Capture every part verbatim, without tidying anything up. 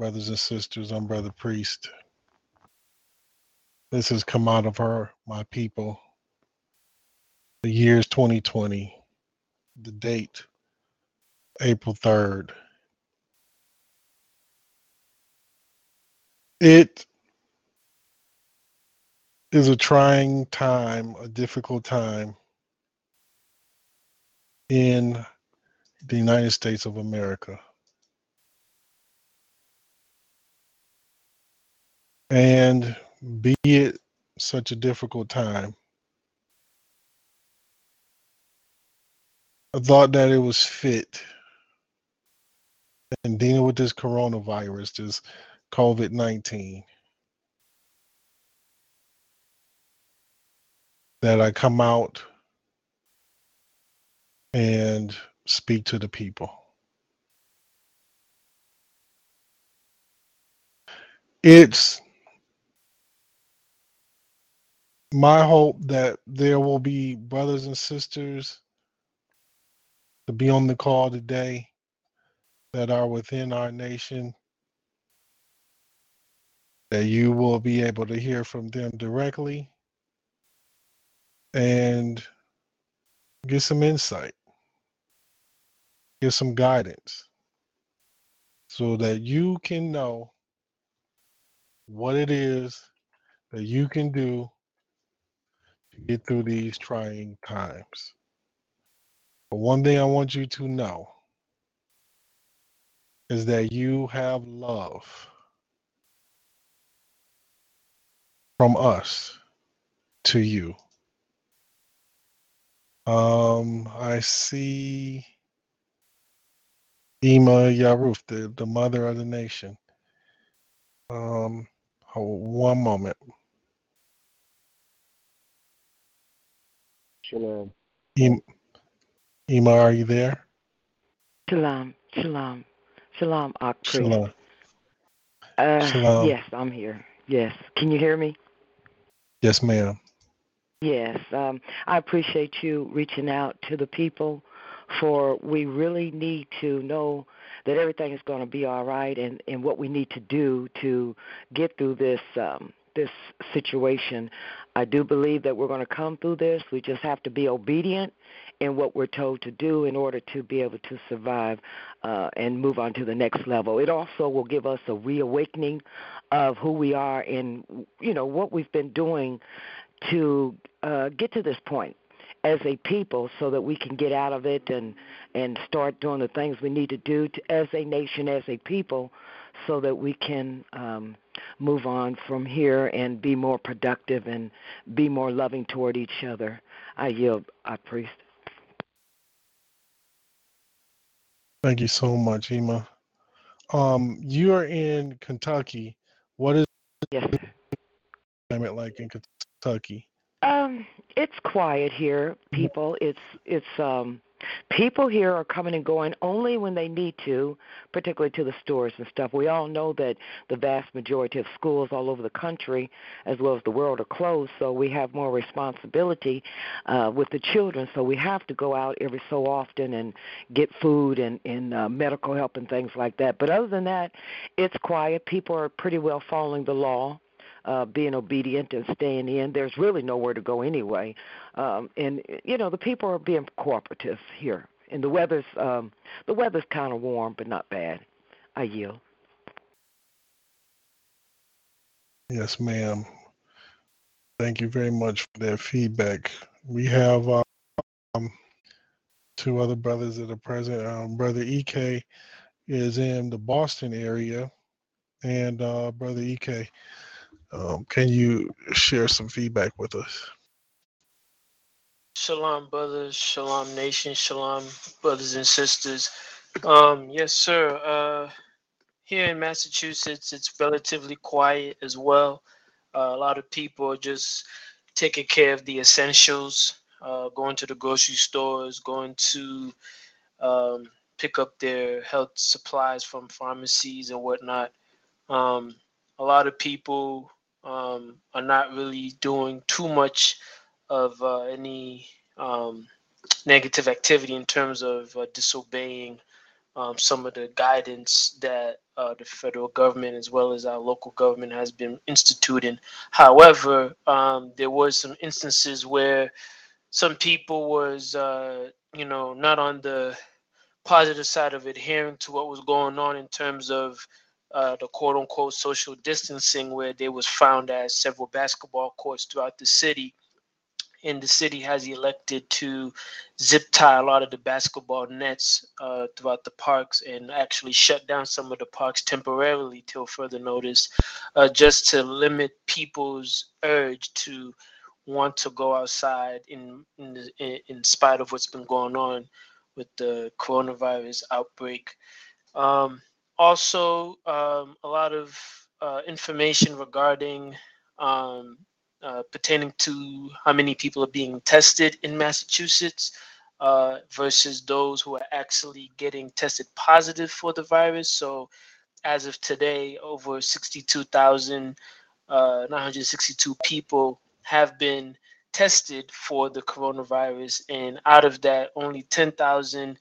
Brothers and sisters, I'm Brother Priest. This has come out of her, my people. The year's twenty twenty. The date, April third. It is a trying time, a difficult time in the United States of America. And be it such a difficult time, I thought that it was fit in dealing with this coronavirus, this covid nineteen, that I come out and speak to the people. It's my hope that there will be brothers and sisters to be on the call today that are within our nation, that you will be able to hear from them directly and get some insight, get some guidance, so that you can know what it is that you can do get through these trying times. But one thing I want you to know is that you have love from us to you. Um, I see Ima Yaruf, the, the mother of the nation. Um, hold one moment. Shalom. Ima, are you there? Shalom, shalom, shalom, Akpri. Shalom. Uh, shalom. Yes, I'm here. Yes. Can you hear me? Yes, ma'am. Yes. Um, I appreciate you reaching out to the people, for we really need to know that everything is going to be all right, and, and what we need to do to get through this um this situation. I do believe that we're going to come through this. We just have to be obedient in what we're told to do in order to be able to survive uh, and move on to the next level. It also will give us a reawakening of who we are and, you know, what we've been doing to uh, get to this point as a people, so that we can get out of it and, and start doing the things we need to do to, as a nation, as a people, so that we can um, move on from here and be more productive and be more loving toward each other. I yield, our priest. Thank you so much, Ima. Um, you are in Kentucky. What is yes. the climate like in Kentucky? Um, it's quiet here, people. It's it's um. People here are coming and going only when they need to, particularly to the stores and stuff. We all know that the vast majority of schools all over the country, as well as the world, are closed, so we have more responsibility uh, with the children. So we have to go out every so often and get food and, and uh, medical help and things like that. But other than that, it's quiet. People are pretty well following the law. Uh, being obedient and staying in. There's really nowhere to go anyway. Um, and, you know, the people are being cooperative here. And the weather's um, the weather's kind of warm, but not bad. I yield. Yes, ma'am. Thank you very much for that feedback. We have um, two other brothers that are present. Um, Brother E K is in the Boston area, and uh, Brother E K, Um, can you share some feedback with us? Shalom, brothers. Shalom, nation. Shalom, brothers and sisters. Um, yes, sir. Uh, here in Massachusetts, it's relatively quiet as well. Uh, a lot of people are just taking care of the essentials, uh, going to the grocery stores, going to um, pick up their health supplies from pharmacies and whatnot. Um, a lot of people um, are not really doing too much of uh, any um, negative activity in terms of uh, disobeying um, some of the guidance that uh, the federal government as well as our local government has been instituting. However, um, there were some instances where some people was, uh, you know, not on the positive side of adhering to what was going on in terms of Uh, the quote-unquote social distancing, where they was found at several basketball courts throughout the city. And the city has elected to zip tie a lot of the basketball nets uh, throughout the parks and actually shut down some of the parks temporarily till further notice, uh, just to limit people's urge to want to go outside in, in, the, in, in spite of what's been going on with the coronavirus outbreak. Um, Also, um, a lot of uh, information regarding um, uh, pertaining to how many people are being tested in Massachusetts uh, versus those who are actually getting tested positive for the virus. So as of today, over sixty-two thousand nine hundred sixty-two people have been tested for the coronavirus. And out of that, only ten thousand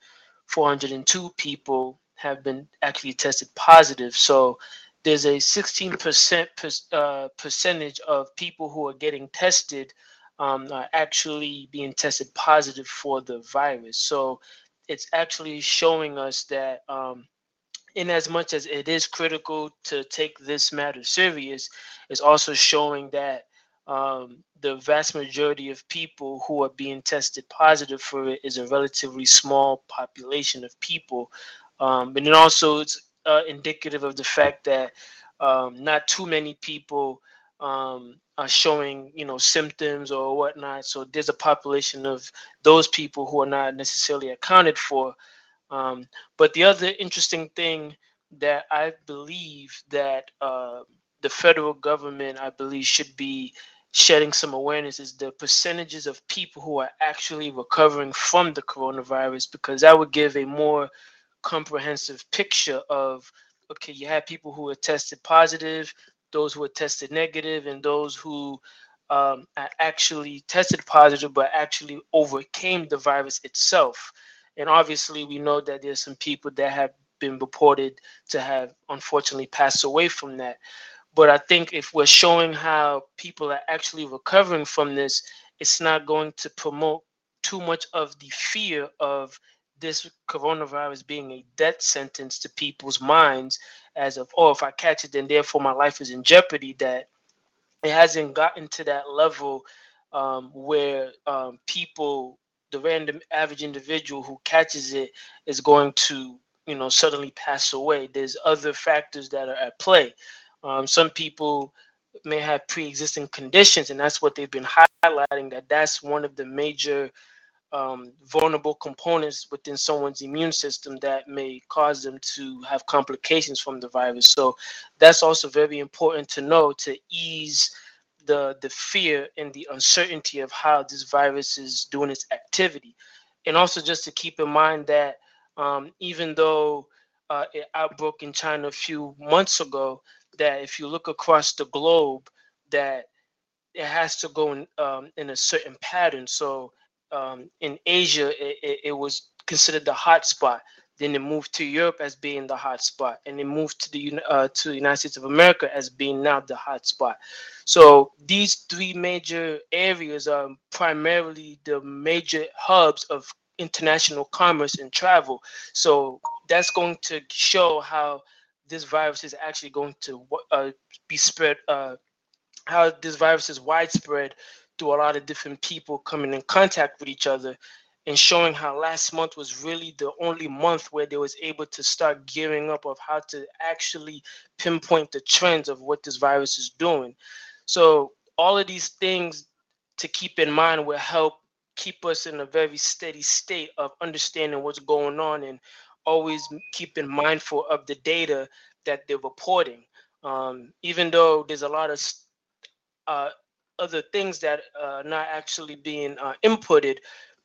four hundred two people have been actually tested positive. So there's a sixteen percent per, uh, percentage of people who are getting tested um, are actually being tested positive for the virus. So it's actually showing us that um, in as much as it is critical to take this matter serious, it's also showing that um, the vast majority of people who are being tested positive for it is a relatively small population of people. Um, and then also it's uh, indicative of the fact that um, not too many people um, are showing, you know, symptoms or whatnot. So there's a population of those people who are not necessarily accounted for. Um, but the other interesting thing that I believe that uh, the federal government, I believe, should be shedding some awareness is the percentages of people who are actually recovering from the coronavirus, because that would give a more comprehensive picture of, okay, you have people who are tested positive, those who are tested negative, and those who um, are actually tested positive but actually overcame the virus itself. And obviously we know that there's some people that have been reported to have unfortunately passed away from that. But I think if we're showing how people are actually recovering from this, it's not going to promote too much of the fear of this coronavirus being a death sentence to people's minds as of, oh, if I catch it, then therefore my life is in jeopardy, that it hasn't gotten to that level um, where um, people, the random average individual who catches it is going to, you know, suddenly pass away. There's other factors that are at play. Um, some people may have pre-existing conditions, and that's what they've been highlighting, that that's one of the major Um, vulnerable components within someone's immune system that may cause them to have complications from the virus. So that's also very important to know, to ease the the fear and the uncertainty of how this virus is doing its activity. And also just to keep in mind that um, even though uh, it outbroke in China a few months ago, that if you look across the globe, that it has to go in, um, in a certain pattern. So Um, in Asia, it, it, it was considered the hot spot. Then it moved to Europe as being the hot spot, and it moved to the uh, to the United States of America as being now the hot spot. So these three major areas are primarily the major hubs of international commerce and travel. So that's going to show how this virus is actually going to uh, be spread. Uh, how this virus is widespread through a lot of different people coming in contact with each other, and showing how last month was really the only month where they was able to start gearing up of how to actually pinpoint the trends of what this virus is doing. So all of these things to keep in mind will help keep us in a very steady state of understanding what's going on and always keeping mindful of the data that they're reporting. Um, even though there's a lot of uh, other things that are not actually being uh, inputted,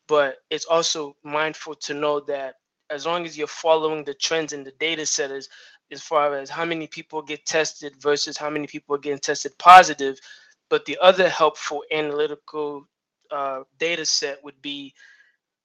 but it's also mindful to know that as long as you're following the trends in the data set as, as far as how many people get tested versus how many people are getting tested positive. But the other helpful analytical uh, data set would be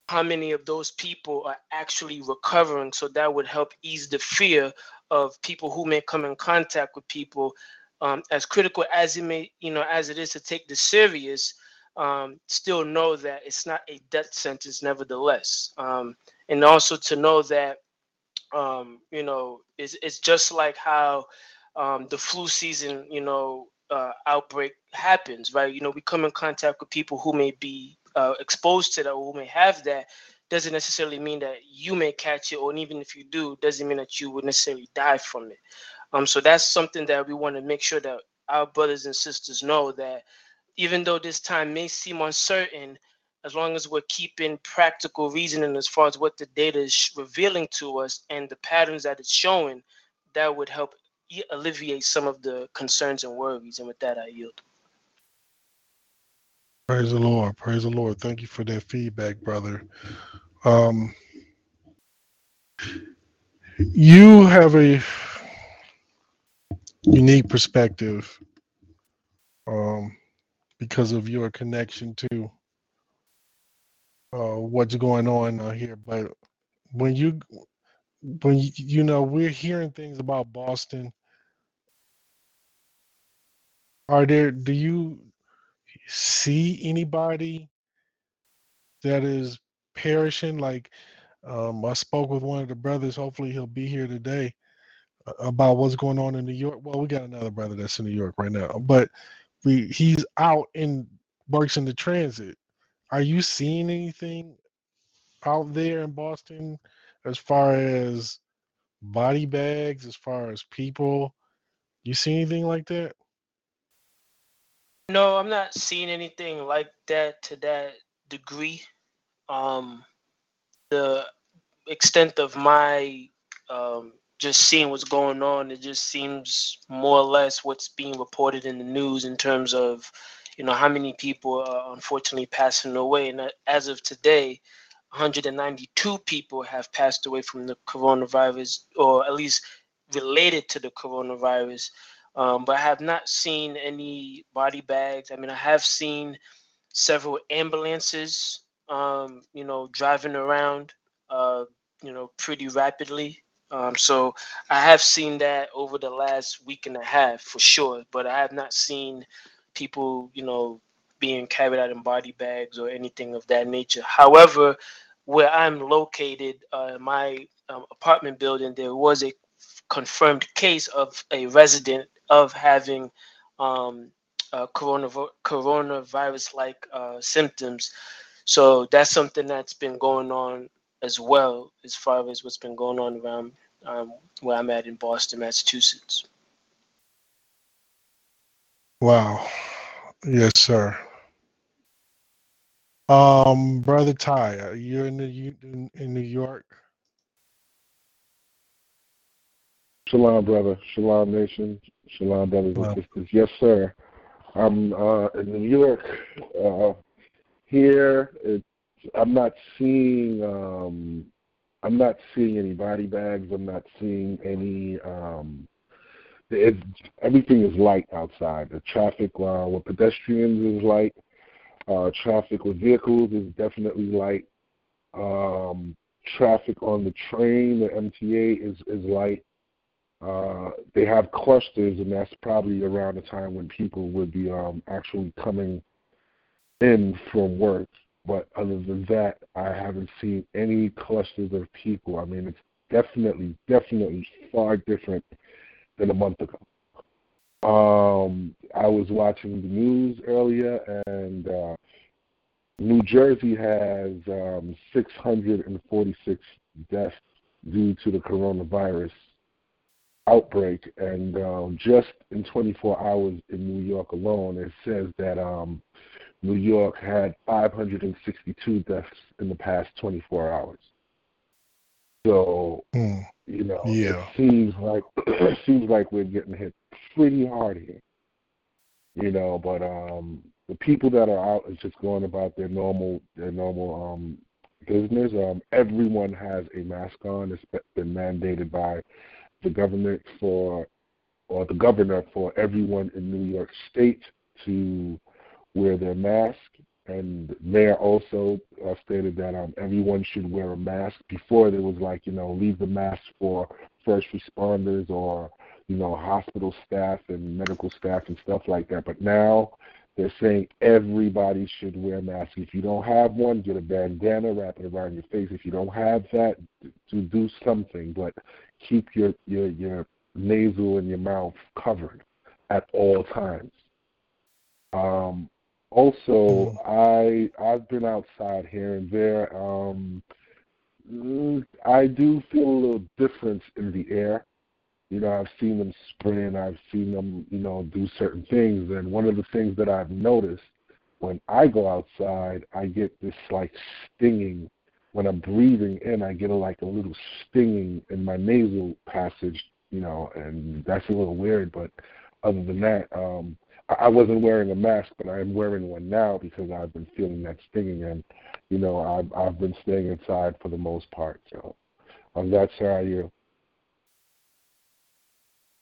how many of those people are actually recovering. So that would help ease the fear of people who may come in contact with people. Um, as critical as it may, you know, as it is to take this serious, um, still know that it's not a death sentence, nevertheless. Um, and also to know that, um, you know, it's, it's just like how um, the flu season, you know, uh, outbreak happens, right? You know, we come in contact with people who may be uh, exposed to that or who may have that. Doesn't necessarily mean that you may catch it, or even if you do, doesn't mean that you would necessarily die from it. Um, so that's something that we want to make sure that our brothers and sisters know, that even though this time may seem uncertain, as long as we're keeping practical reasoning as far as what the data is revealing to us and the patterns that it's showing, that would help alleviate some of the concerns and worries. And with that, I yield. Praise the Lord. Praise the Lord. Thank you for that feedback, brother. Um, you have a unique perspective um, because of your connection to uh, what's going on uh, here. But when you, when you, you know, we're hearing things about Boston. Are there, do you see anybody that is perishing? Like um, I spoke with one of the brothers, hopefully he'll be here today, about what's going on in New York. Well, we got another brother that's in New York right now, but we, he's out and works in the transit. Are you seeing anything out there in Boston as far as body bags, as far as people? You see anything like that? No, I'm not seeing anything like that to that degree. Um, the extent of my um, just seeing what's going on, it just seems more or less what's being reported in the news in terms of, you know, how many people are unfortunately passing away. And as of today, one hundred ninety-two people have passed away from the coronavirus, or at least related to the coronavirus. Um, but I have not seen any body bags. I mean, I have seen several ambulances, um, you know, driving around, uh, you know, pretty rapidly. Um, so I have seen that over the last week and a half for sure. But I have not seen people, you know, being carried out in body bags or anything of that nature. However, where I'm located, uh, in my um, apartment building, there was a confirmed case of a resident of having um, uh, coronav- coronavirus-like uh, symptoms. So that's something that's been going on as well, as far as what's been going on around um, where I'm at in Boston, Massachusetts. Wow. Yes, sir. Um, Brother Ty, you're in, the, you, in, in New York. Shalom, brother. Shalom, nation. Shalom, brothers wow. and sisters. Yes, sir. I'm uh, in New York. Uh, here, it, I'm not seeing. Um, I'm not seeing any body bags. I'm not seeing any. Um, it, everything is light outside. The traffic uh, with pedestrians is light. Uh, traffic with vehicles is definitely light. Um, traffic on the train, the M T A, is is light. Uh, they have clusters, and that's probably around the time when people would be um, actually coming in from work. But other than that, I haven't seen any clusters of people. I mean, it's definitely, definitely far different than a month ago. Um, I was watching the news earlier, and uh, New Jersey has um, six hundred forty-six deaths due to the coronavirus outbreak, and um, just in twenty-four hours in New York alone, it says that um, New York had five hundred sixty-two deaths in the past twenty-four hours. So, mm. you know, yeah. it seems like it seems like we're getting hit pretty hard here. You know, but um, the people that are out is just going about their normal their normal um, business. Um, everyone has a mask on. It's been mandated by the government for, or the governor for everyone in New York State to wear their mask. And Mayor also uh, stated that um, everyone should wear a mask. Before, there was like, you know, leave the mask for first responders or, you know, hospital staff and medical staff and stuff like that. But now they're saying everybody should wear a mask. If you don't have one, get a bandana, wrap it around your face. If you don't have that, to do something, but keep your, your, your nasal and your mouth covered at all times. Um, also, I, I've been outside here and there. Um, I do feel a little difference in the air. You know, I've seen them spray and I've seen them, you know, do certain things. And one of the things that I've noticed when I go outside, I get this, like, stinging. When I'm breathing in, I get, a, like, a little stinging in my nasal passage, you know, and that's a little weird. But other than that, um, I wasn't wearing a mask, but I am wearing one now because I've been feeling that stinging. And, you know, I've, I've been staying inside for the most part. So um, that's how you.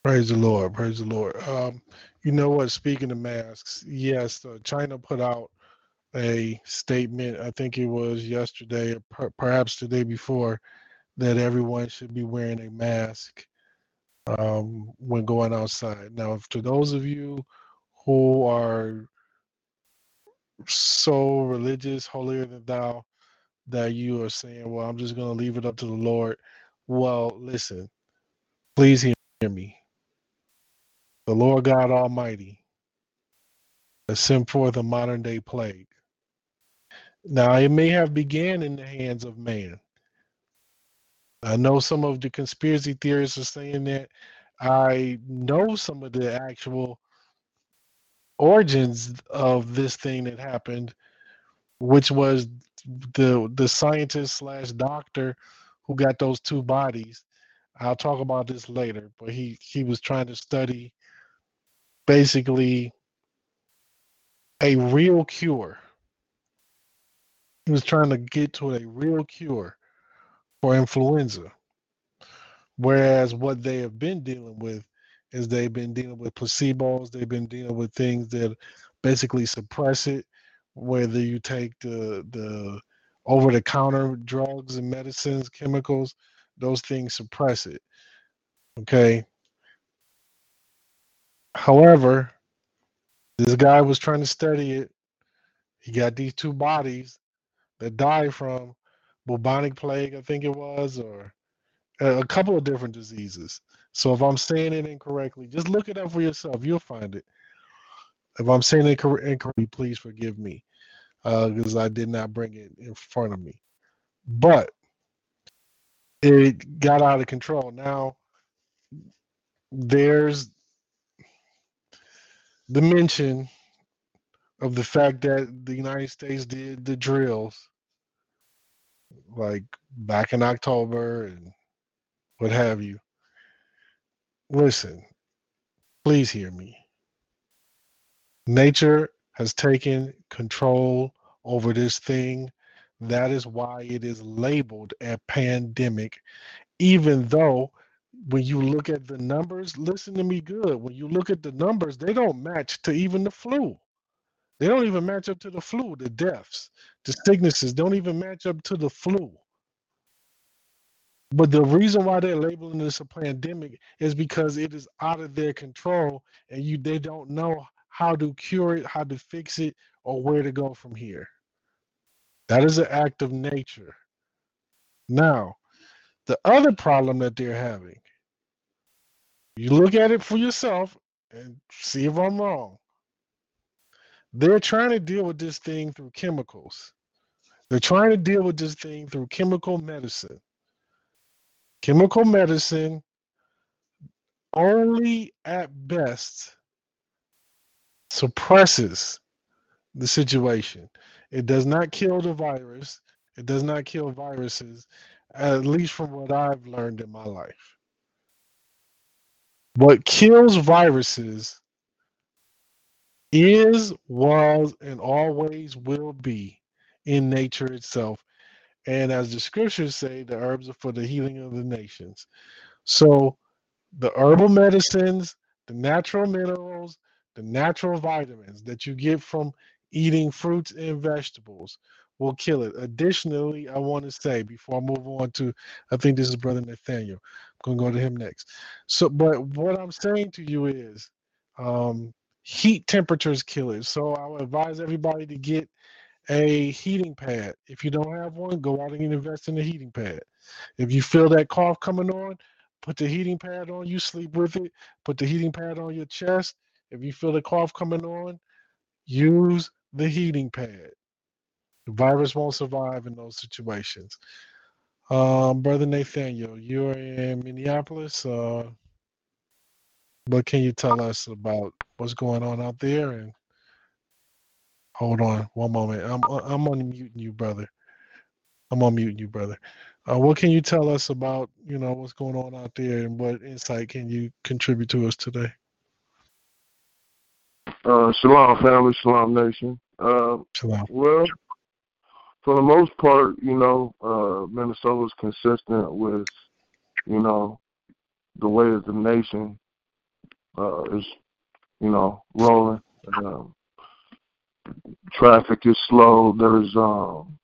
Praise the Lord. Praise the Lord. Um, you know what? Speaking of masks, yes, uh, China put out a statement. I think it was yesterday, or per- perhaps the day before, that everyone should be wearing a mask um, when going outside. Now, to those of you who are so religious, holier than thou, that you are saying, well, I'm just going to leave it up to the Lord. Well, listen, please hear me. The Lord God Almighty has sent forth a modern-day plague. Now, it may have began in the hands of man. I know some of the conspiracy theorists are saying that. I know some of the actual origins of this thing that happened, which was the the scientist slash doctor who got those two bodies. I'll talk about this later, but he, he was trying to study basically a real cure. He was trying to get to a real cure for influenza, whereas what they have been dealing with is they've been dealing with placebos. They've been dealing with things that basically suppress it, whether you take the the over-the-counter drugs and medicines, chemicals. Those things suppress it, okay? However, this guy was trying to study it. He got these two bodies that died from bubonic plague, I think it was, or a couple of different diseases. So if I'm saying it incorrectly, just look it up for yourself. You'll find it. If I'm saying it incorrectly, please forgive me because uh, I did not bring it in front of me. But it got out of control. Now, there's the mention of the fact that the United States did the drills, like back in October and what have you. Listen, please hear me. Nature has taken control over this thing. That is why it is labeled a pandemic, even though when you look at the numbers, listen to me good, when you look at the numbers, they don't match to even the flu. They don't even match up to the flu. The deaths, the sicknesses don't even match up to the flu. But the reason why they're labeling this a pandemic is because it is out of their control and you they don't know how to cure it, how to fix it, or where to go from here. That is an act of nature. Now, the other problem that they're having, you look at it for yourself and see if I'm wrong. They're trying to deal with this thing through chemicals. They're trying to deal with this thing through chemical medicine. Chemical medicine only at best suppresses the situation. It does not kill the virus. It does not kill viruses, at least from what I've learned in my life. What kills viruses is, was, and always will be in nature itself. And as the scriptures say, the herbs are for the healing of the nations. So the herbal medicines, the natural minerals, the natural vitamins that you get from eating fruits and vegetables will kill it. Additionally, I want to say before I move on to, I think this is Brother Nathaniel. I'm going to go to him next. So, but what I'm saying to you is um, heat temperatures kill it. So I would advise everybody to get a heating pad. If you don't have one, go out and invest in a heating pad. If you feel that cough coming on, put the heating pad on. You sleep with it. Put the heating pad on your chest. If you feel the cough coming on, use the heating pad. The virus won't survive in those situations. Um, Brother Nathaniel, you're in Minneapolis. Uh, what can you tell us about what's going on out there? And hold on one moment. I'm I'm unmuting you, brother. I'm unmuting you, brother. Uh, what can you tell us about, you know, what's going on out there, and what insight can you contribute to us today? Uh, shalom, family. Shalom, nation. Uh, shalom. Well, for the most part, you know, uh, Minnesota is consistent with, you know, the way that the nation uh, is, you know, rolling. Um, traffic is slow. There's um,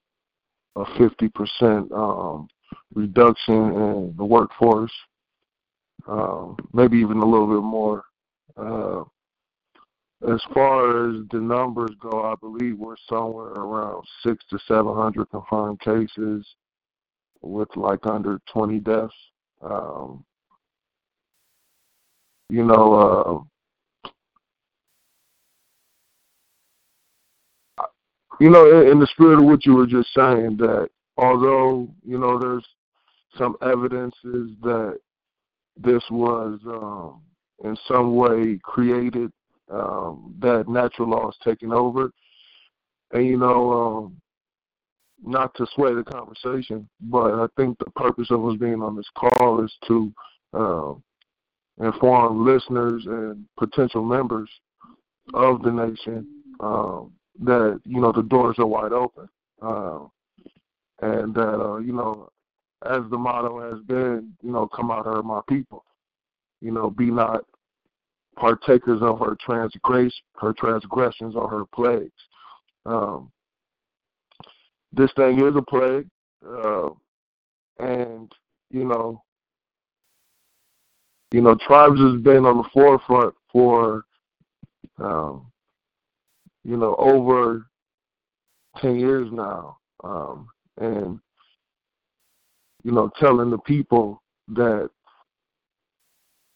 a fifty percent um, reduction in the workforce, um, maybe even a little bit more. Uh, As far as the numbers go, I believe we're somewhere around six to seven hundred confirmed cases, with like under twenty deaths. Um, you know, uh, you know, in, in the spirit of what you were just saying, that although you know there's some evidences that this was um, in some way created. Um, that natural law is taking over. And, you know, um, not to sway the conversation, but I think the purpose of us being on this call is to uh, inform listeners and potential members of the nation um, that, you know, the doors are wide open. Uh, and that, uh, you know, as the motto has been, you know, come out of my people, you know, be not partakers of her transgress, her transgressions or her plagues. Um, this thing is a plague, uh, and you know, you know, tribes has been on the forefront for, um, you know, over ten years now, um, and you know, telling the people that.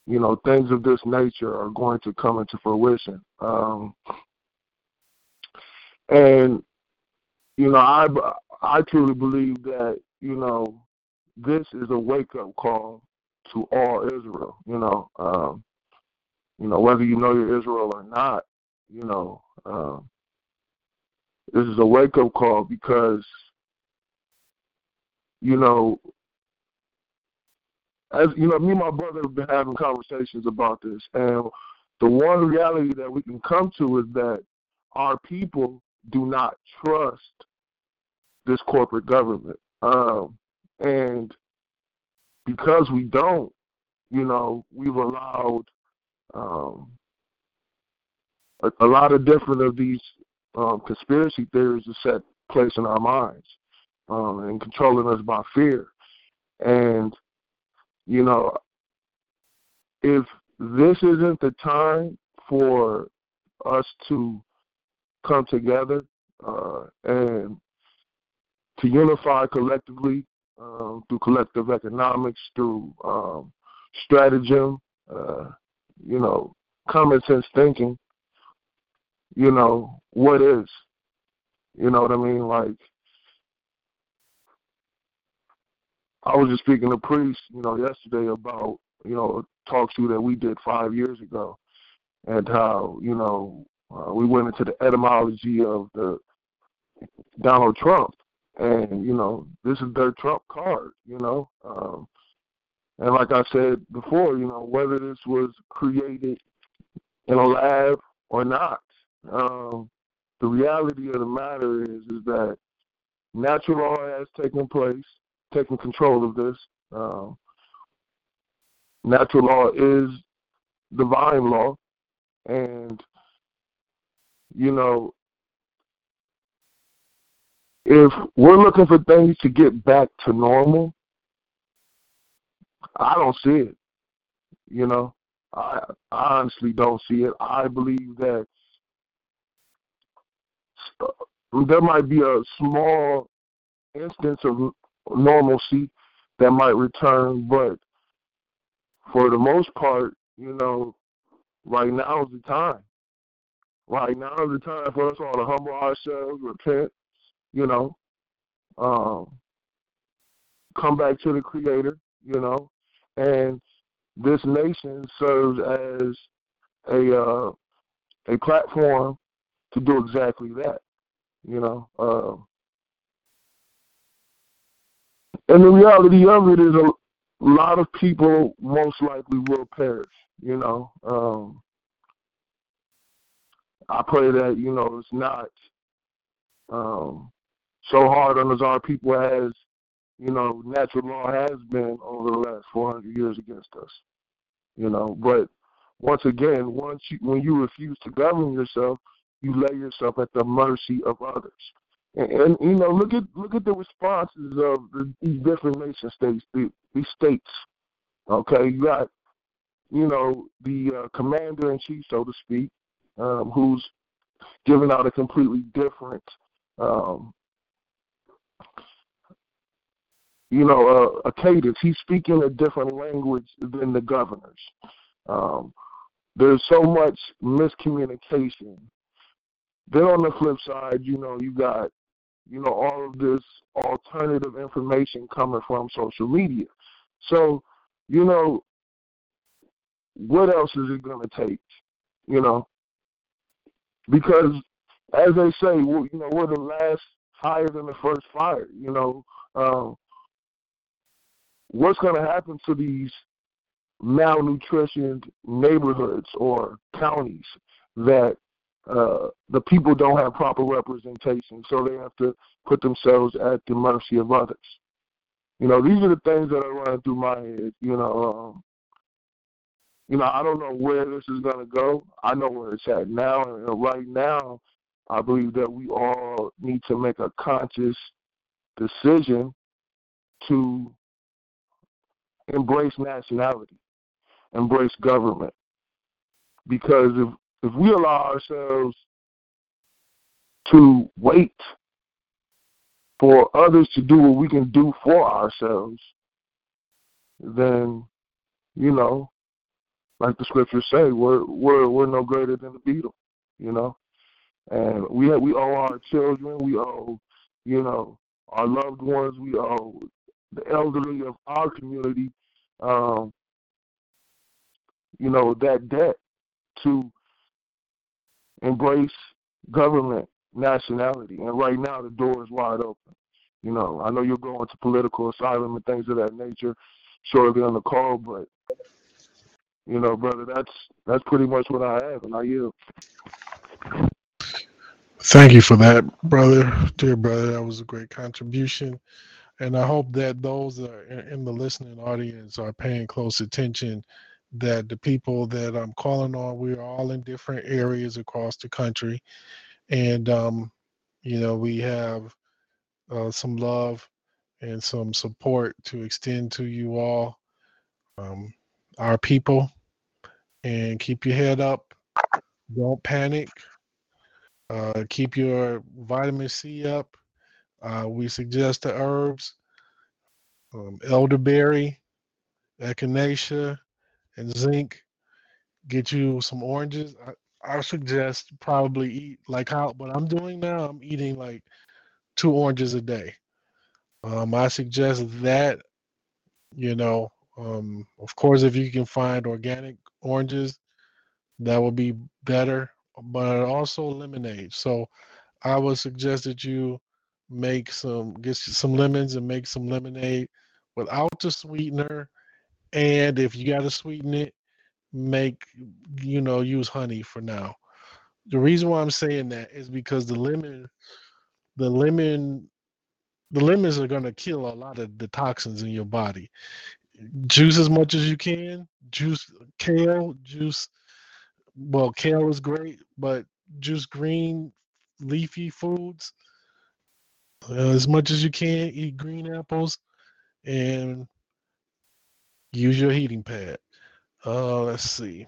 You know, things of this nature are going to come into fruition. Um, and, you know, I, I truly believe that, you know, this is a wake-up call to all Israel, you know. Um, you know, whether you know you're Israel or not, you know, um, this is a wake-up call because, you know, As, you know, me and my brother have been having conversations about this, and the one reality that we can come to is that our people do not trust this corporate government. Um, and because we don't, you know, we've allowed um, a, a lot of different of these um, conspiracy theories to set place in our minds um, and controlling us by fear. And you know, if this isn't the time for us to come together uh, and to unify collectively uh, through collective economics, through um, stratagem, uh, you know, common sense thinking, you know, what is? You know what I mean? Like, I was just speaking to Priest, you know, yesterday about, you know, a talk show that we did five years ago and how, you know, Uh, we went into the etymology of the Donald Trump, and, you know, this is their Trump card, you know. Um, and like I said before, you know, whether this was created in a lab or not, um, the reality of the matter is is that natural law has taken place, taken control of this. Um, natural law is divine law, and, you know, if we're looking for things to get back to normal, I don't see it. You know, I, I honestly don't see it. I believe that there might be a small instance of normalcy that might return, but for the most part, you know, right now is the time. Right now is the time for us all to humble ourselves, repent, you know, um, come back to the Creator, you know, and this nation serves as a uh, a platform to do exactly that, you know. Uh, and the reality of it is a lot of people most likely will perish, you know. Um, I pray that, you know, it's not um, so hard on us, our people, as, you know, natural law has been over the last four hundred years against us, you know. But once again, once you, when you refuse to govern yourself, you lay yourself at the mercy of others. And, and you know, look at look at the responses of the, these different nation states, the, these states, okay? You got, you know, the uh, commander-in-chief, so to speak, um, who's giving out a completely different, um, you know, uh, a cadence. He's speaking a different language than the governors. Um, there's so much miscommunication. Then on the flip side, you know, you got, you know, all of this alternative information coming from social media. So, you know, what else is it going to take, you know? Because, as they say, you know, we're the last higher than the first fire, you know. Um, what's going to happen to these malnutritioned neighborhoods or counties that Uh, the people don't have proper representation, so they have to put themselves at the mercy of others? You know, these are the things that are running through my head. You know, um, you know, I don't know where this is going to go. I know where it's at now, and right now, I believe that we all need to make a conscious decision to embrace nationality, embrace government, because if If we allow ourselves to wait for others to do what we can do for ourselves, then, you know, like the scriptures say, we're we're we're no greater than the beetle, you know. And we have, we owe our children, we owe, you know, our loved ones, we owe the elderly of our community, um, you know, that debt to embrace government, nationality. And right now the door is wide open. You know, I know you're going to political asylum and things of that nature shortly on the call, but, you know, brother, that's that's pretty much what I have, and I yield. Thank you for that, brother. Dear brother, that was a great contribution. And I hope that those that are in the listening audience are paying close attention, that the people that I'm calling on, we're all in different areas across the country. And, um, you know, we have uh, some love and some support to extend to you all, um, our people. And keep your head up. Don't panic. Uh, keep your vitamin C up. Uh, we suggest the herbs, um, elderberry, echinacea, and zinc. Get you some oranges. I, I suggest probably eat like how what I'm doing now. I'm eating like two oranges a day. Um, I suggest that, you know, um, of course, if you can find organic oranges, that would be better. but also lemonade. So I would suggest that you make some, get some lemons and make some lemonade without the sweetener. And if you got to sweeten it, make, you know, use honey for now. The reason why I'm saying that is because the lemon, the lemon, the lemons are going to kill a lot of the toxins in your body. Juice as much as you can. Juice kale, juice. Well, kale is great, but juice green, leafy foods uh, as much as you can. Eat green apples and use your heating pad. Uh, let's see.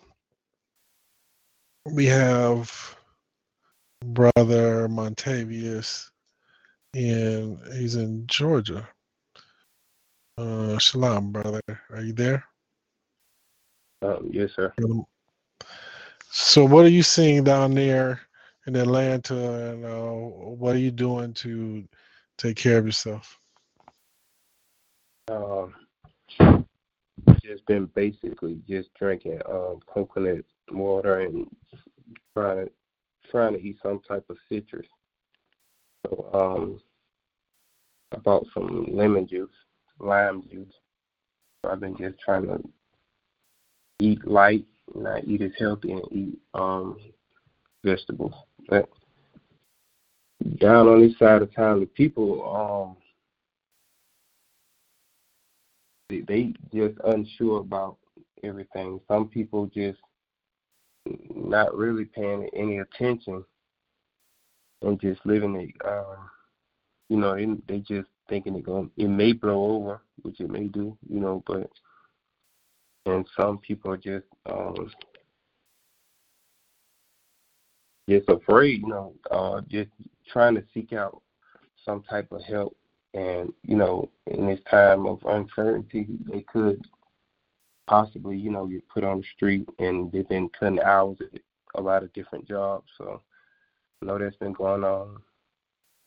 We have Brother Montavius, and he's in Georgia. Uh, shalom, brother. Are you there? Um, yes, sir. So what are you seeing down there in Atlanta, and uh, what are you doing to take care of yourself? Um, just been basically just drinking um, coconut water and trying to, trying to eat some type of citrus. So um, I bought some lemon juice, lime juice. So I've been just trying to eat light, not eat as healthy, and eat um, vegetables. But down on this side of town, the people, um, they, they just unsure about everything. Some people just not really paying any attention and just living it. Uh, you know, they, they just thinking it going, it may blow over, which it may do, you know, but. And some people are just, um, just afraid, you know, uh, just trying to seek out some type of help. And, you know, in this time of uncertainty, they could possibly, you know, get put on the street, and they've been cutting hours at a lot of different jobs. So I know that's been going on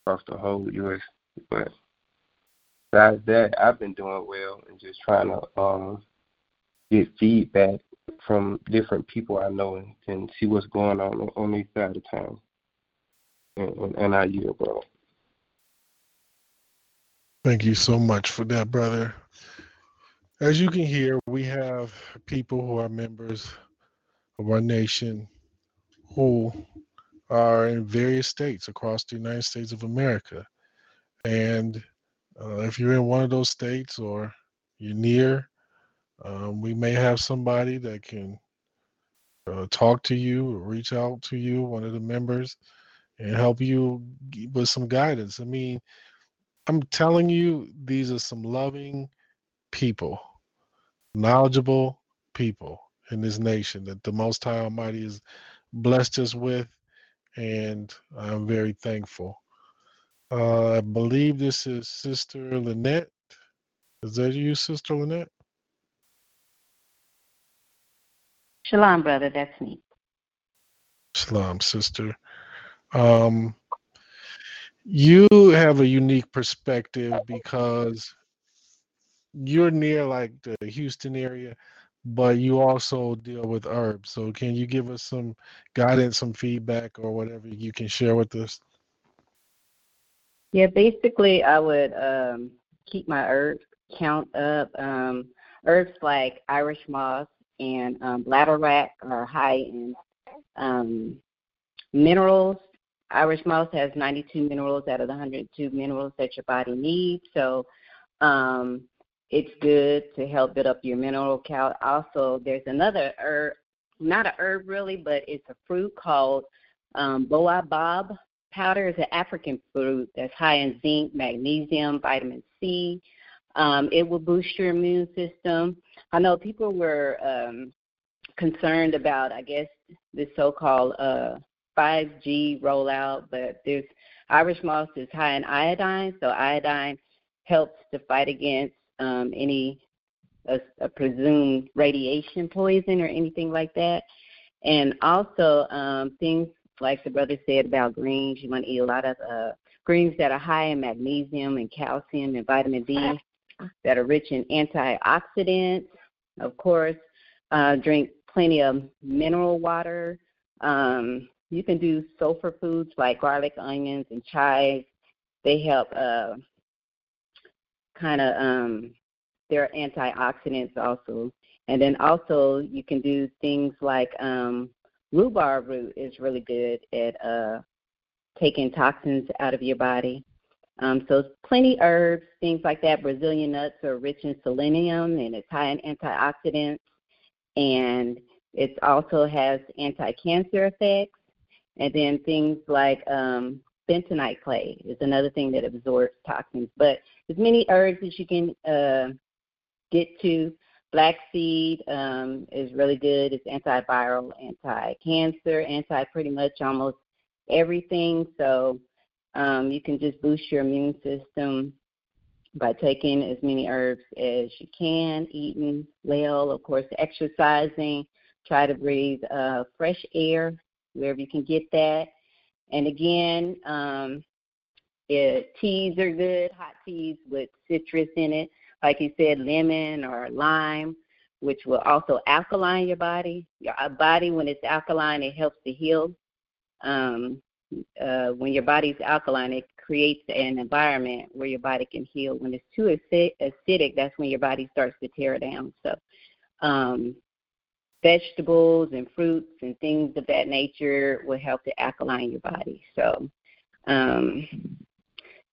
across the whole U S But besides that, I've been doing well and just trying to, um, get feedback from different people I know, and, and see what's going on on this side of town and, and I yield, bro. Thank you so much for that, brother. As you can hear, we have people who are members of our nation who are in various states across the United States of America. And uh, if you're in one of those states or you're near, Um, we may have somebody that can uh, talk to you, reach out to you, one of the members, and help you with some guidance. I mean, I'm telling you, these are some loving people, knowledgeable people in this nation that the Most High Almighty has blessed us with, and I'm very thankful. Uh, I believe this is Sister Lynette. Is that you, Sister Lynette? Shalom, brother. That's me. Shalom, sister. Um, you have a unique perspective because you're near like the Houston area, but you also deal with herbs. So can you give us some guidance, some feedback, or whatever you can share with us? Yeah, basically I would um, keep my herb count up. Um, herbs like Irish moss and um, bladder wrack are high in um, minerals. Irish moss has ninety-two minerals out of the one hundred two minerals that your body needs. So um, it's good to help build up your mineral count. Also, there's another herb, not a herb really, but it's a fruit called um, boabab powder. It's an African fruit that's high in zinc, magnesium, vitamin C. Um, it will boost your immune system. I know people were um, concerned about, I guess, this so-called uh, five G rollout, but this Irish moss is high in iodine, so iodine helps to fight against um, any uh, a presumed radiation poison or anything like that. And also um, things like the brother said about greens, you want to eat a lot of uh, greens that are high in magnesium and calcium and vitamin D, that are rich in antioxidants. Of course, uh, drink plenty of mineral water. Um, You can do sulfur foods like garlic, onions, and chives. They help uh, kind of, um, they're antioxidants also. And then also you can do things like um, rhubarb root is really good at uh, taking toxins out of your body. Um, so plenty herbs, things like that. Brazilian nuts are rich in selenium and it's high in antioxidants. And it also has anti-cancer effects. And then things like um, bentonite clay is another thing that absorbs toxins. But as many herbs as you can uh, get to. Black seed um, is really good. It's antiviral, anti-cancer, anti-pretty much almost everything. So um, you can just boost your immune system by taking as many herbs as you can, eating well, of course, exercising, try to breathe uh, fresh air wherever you can get that. And again, um, it, teas are good, hot teas with citrus in it, like you said, lemon or lime, which will also alkaline your body. Your body, when it's alkaline, it helps to heal. Um, uh, when your body's alkaline, it creates an environment where your body can heal. When it's too acidic, that's when your body starts to tear down. So um, vegetables and fruits and things of that nature will help to alkaline your body. So, um,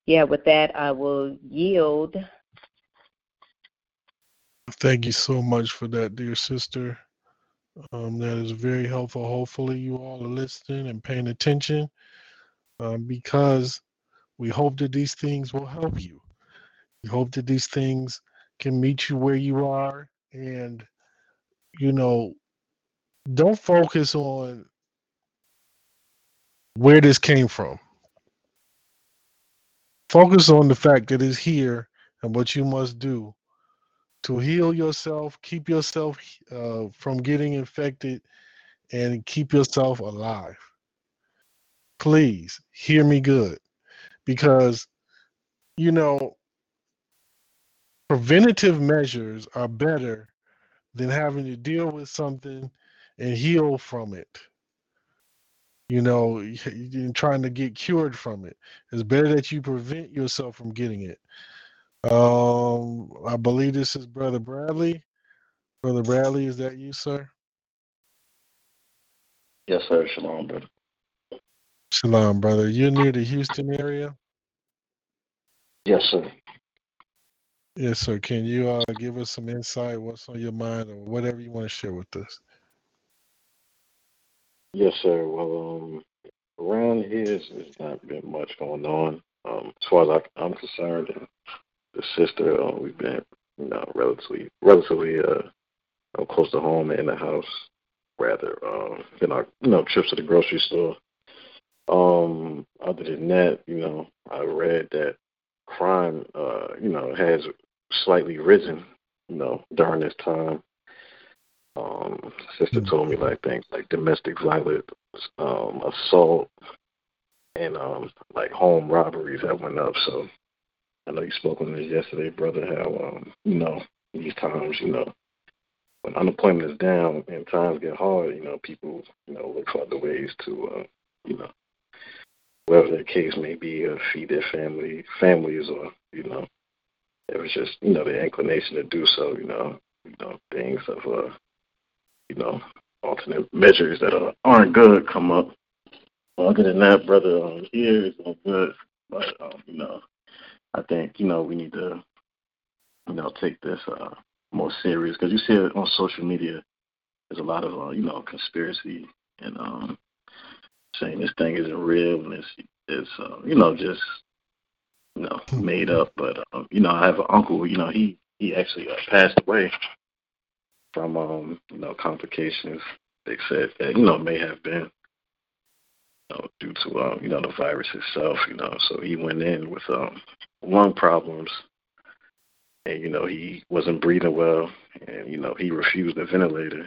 yeah, with that, I will yield. Thank you so much for that, dear sister. Um, that is very helpful. Hopefully you all are listening and paying attention um, because we hope that these things will help you. We hope that these things can meet you where you are. And, you know, don't focus on where this came from. Focus on the fact that it's here and what you must do to heal yourself, keep yourself uh, from getting infected, and keep yourself alive. Please hear me good, because, you know, preventative measures are better than having to deal with something and heal from it. You know, you're trying to get cured from it. It's better that you prevent yourself from getting it. Um, I believe this is Brother Bradley. Brother Bradley, is that you, sir? Yes, sir. Shalom, brother. Shalom, brother. You're near the Houston area? Yes, sir. Yes, sir. Can you uh, give us some insight, what's on your mind, or whatever you want to share with us? Yes, sir. Well, um, around here, there's not been much going on. Um, as far as I, I'm concerned, the sister, uh, we've been, you know, relatively, relatively uh, close to home and in the house, rather, um, in our, you know, trips to the grocery store. Um, other than that, you know, I read that crime, uh, you know, has slightly risen, you know, during this time. Um, sister told me like things like domestic violence, um, assault, and um, like home robberies that went up. So I know you spoke on this yesterday, brother, how, um, you know, these times, you know, when unemployment is down and times get hard, you know, people, you know, look for other ways to, uh, you know, whatever the case may be, uh, feed their family, families, or, you know, it was just, you know, the inclination to do so, you know, you know, things of, uh, you know, alternate measures that are, aren't good come up. Other than that, brother, um, here is all good, but, um, you know, I think, you know, we need to, you know, take this uh, more serious, because you see it on social media, there's a lot of, uh, you know, conspiracy and um, saying this thing isn't real and it's, it's uh, you know, just, you know, made up. But, um, you know, I have an uncle, you know, he, he actually uh, passed away from, um, you know, complications they said that, you know, may have been. Know, due to, um, you know, the virus itself, you know. So he went in with um, lung problems and, you know, he wasn't breathing well and, you know, he refused a ventilator.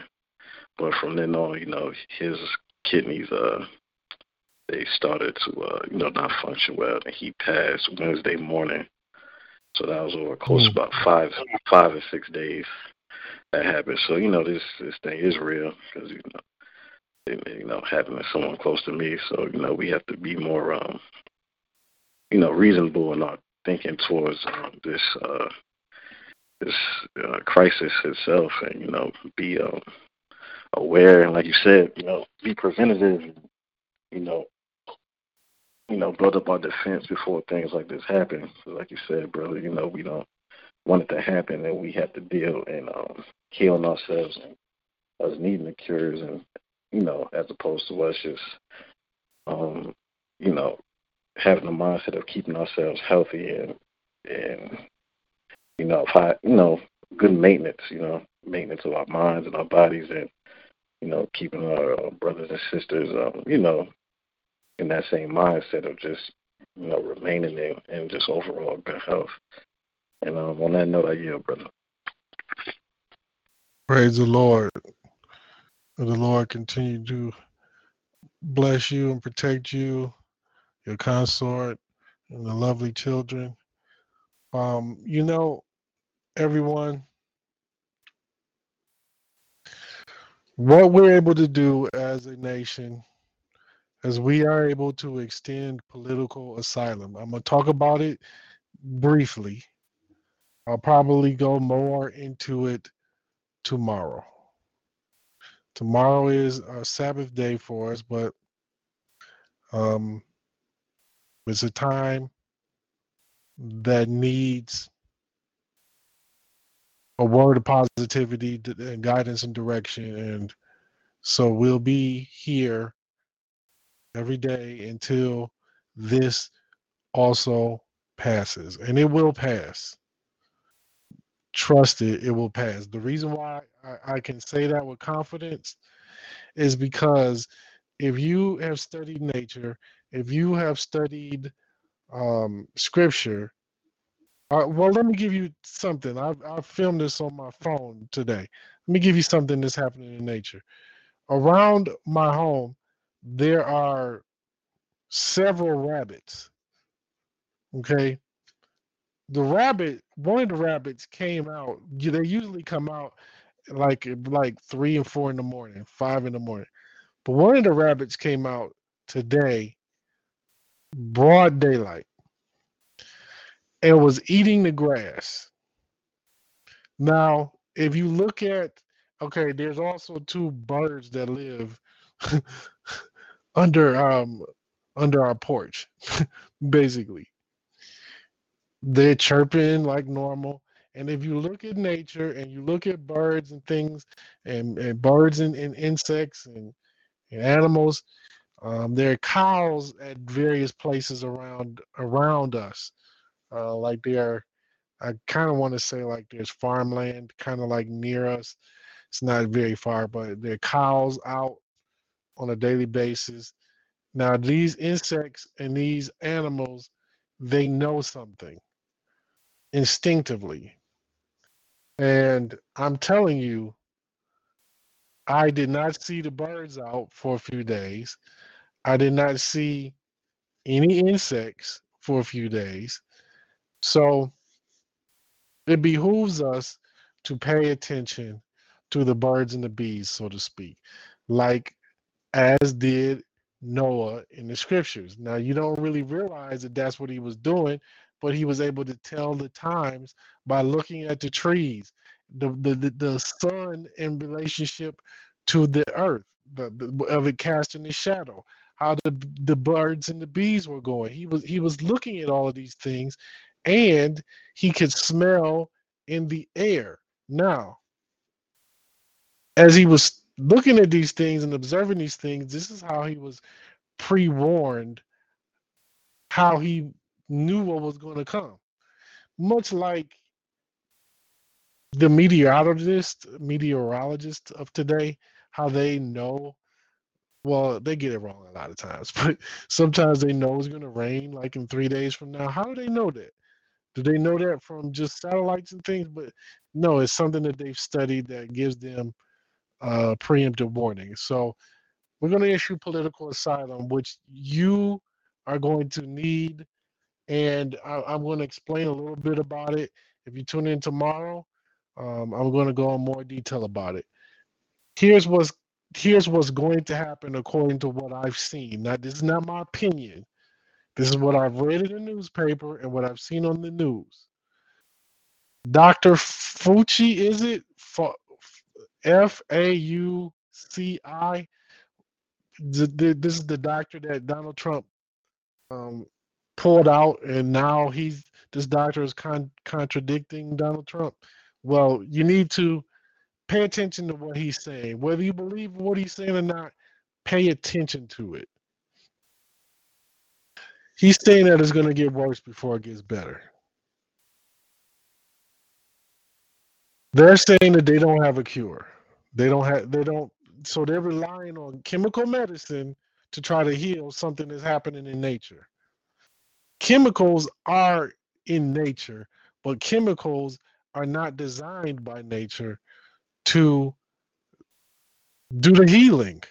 But from then on, you know, his kidneys, uh, they started to, uh, you know, not function well. And he passed Wednesday morning. So that was over close to about five, five or six days that happened. So, you know, this, this thing is real because, you know, you know, happened to someone close to me. So, you know, we have to be more, um, you know, reasonable in our thinking towards um, this uh, this uh, crisis itself, and, you know, be um, aware and, like you said, you know, be preventative, you know, you know, build up our defense before things like this happen. So like you said, brother, you know, we don't want it to happen, and we have to deal and um, healing ourselves and us needing the cures, and, you know, as opposed to us just, um, you know, having the mindset of keeping ourselves healthy and, and you know, high, you know, good maintenance, you know, maintenance of our minds and our bodies, and, you know, keeping our uh, brothers and sisters, um, you know, in that same mindset of just, you know, remaining in, in just overall good health. And um, on that note, I yield, brother. Praise the Lord. May the Lord continue to bless you and protect you, your consort, and the lovely children. Um, you know, everyone, what we're able to do as a nation is we are able to extend political asylum. I'm going to talk about it briefly. I'll probably go more into it tomorrow. Tomorrow is a Sabbath day for us, but um, it's a time that needs a word of positivity and guidance and direction. And so we'll be here every day until this also passes. And it will pass. Trust it, it will pass. The reason why I, I can say that with confidence is because if you have studied nature, if you have studied um, scripture, uh, well, let me give you something. I, I filmed this on my phone today. Let me give you something that's happening in nature. Around my home, there are several rabbits, okay? The rabbit, one of the rabbits came out. They usually come out like like three and four in the morning, five in the morning. But one of the rabbits came out today, broad daylight, and was eating the grass. Now, if you look at, okay, there's also two birds that live under um under our porch, basically. They're chirping like normal. And if you look at nature and you look at birds and things and, and birds and, and insects and, and animals, um, there are cows at various places around around us. Uh, like they are, I kind of want to say like there's farmland kind of like near us. It's not very far, but there are cows out on a daily basis. Now, these insects and these animals, they know something instinctively. And I'm telling you, I did not see the birds out for a few days. I did not see any insects for a few days. So it behooves us to pay attention to the birds and the bees, so to speak, like as did Noah in the scriptures. Now, you don't really realize that that's what he was doing, but he was able to tell the times by looking at the trees, the the, the, the sun in relationship to the earth, the, the, of it casting its shadow, how the the birds and the bees were going. He was he was looking at all of these things, and he could smell in the air. Now, as he was looking at these things and observing these things, this is how he was pre-warned, how he knew what was going to come. Much like the meteorologist, meteorologists of today, how they know, well, they get it wrong a lot of times, but sometimes they know it's going to rain like in three days from now. How do they know that? Do they know that from just satellites and things? But no, it's something that they've studied that gives them Uh, preemptive warning. So we're going to issue political asylum, which you are going to need, and I, I'm going to explain a little bit about it. If you tune in tomorrow, um, I'm going to go in more detail about it. Here's what's here's what's going to happen according to what I've seen. Now, this is not my opinion. This is what I've read in the newspaper and what I've seen on the news. Doctor Fucci, is it? F A U C I. This is the doctor that Donald Trump um, pulled out, and now he's this doctor is con- contradicting Donald Trump. Well, you need to pay attention to what he's saying. Whether you believe what he's saying or not, pay attention to it. He's saying that it's going to get worse before it gets better. They're saying that they don't have a cure. They don't have, they don't, so they're relying on chemical medicine to try to heal something that's happening in nature. Chemicals are in nature, but chemicals are not designed by nature to do the healing.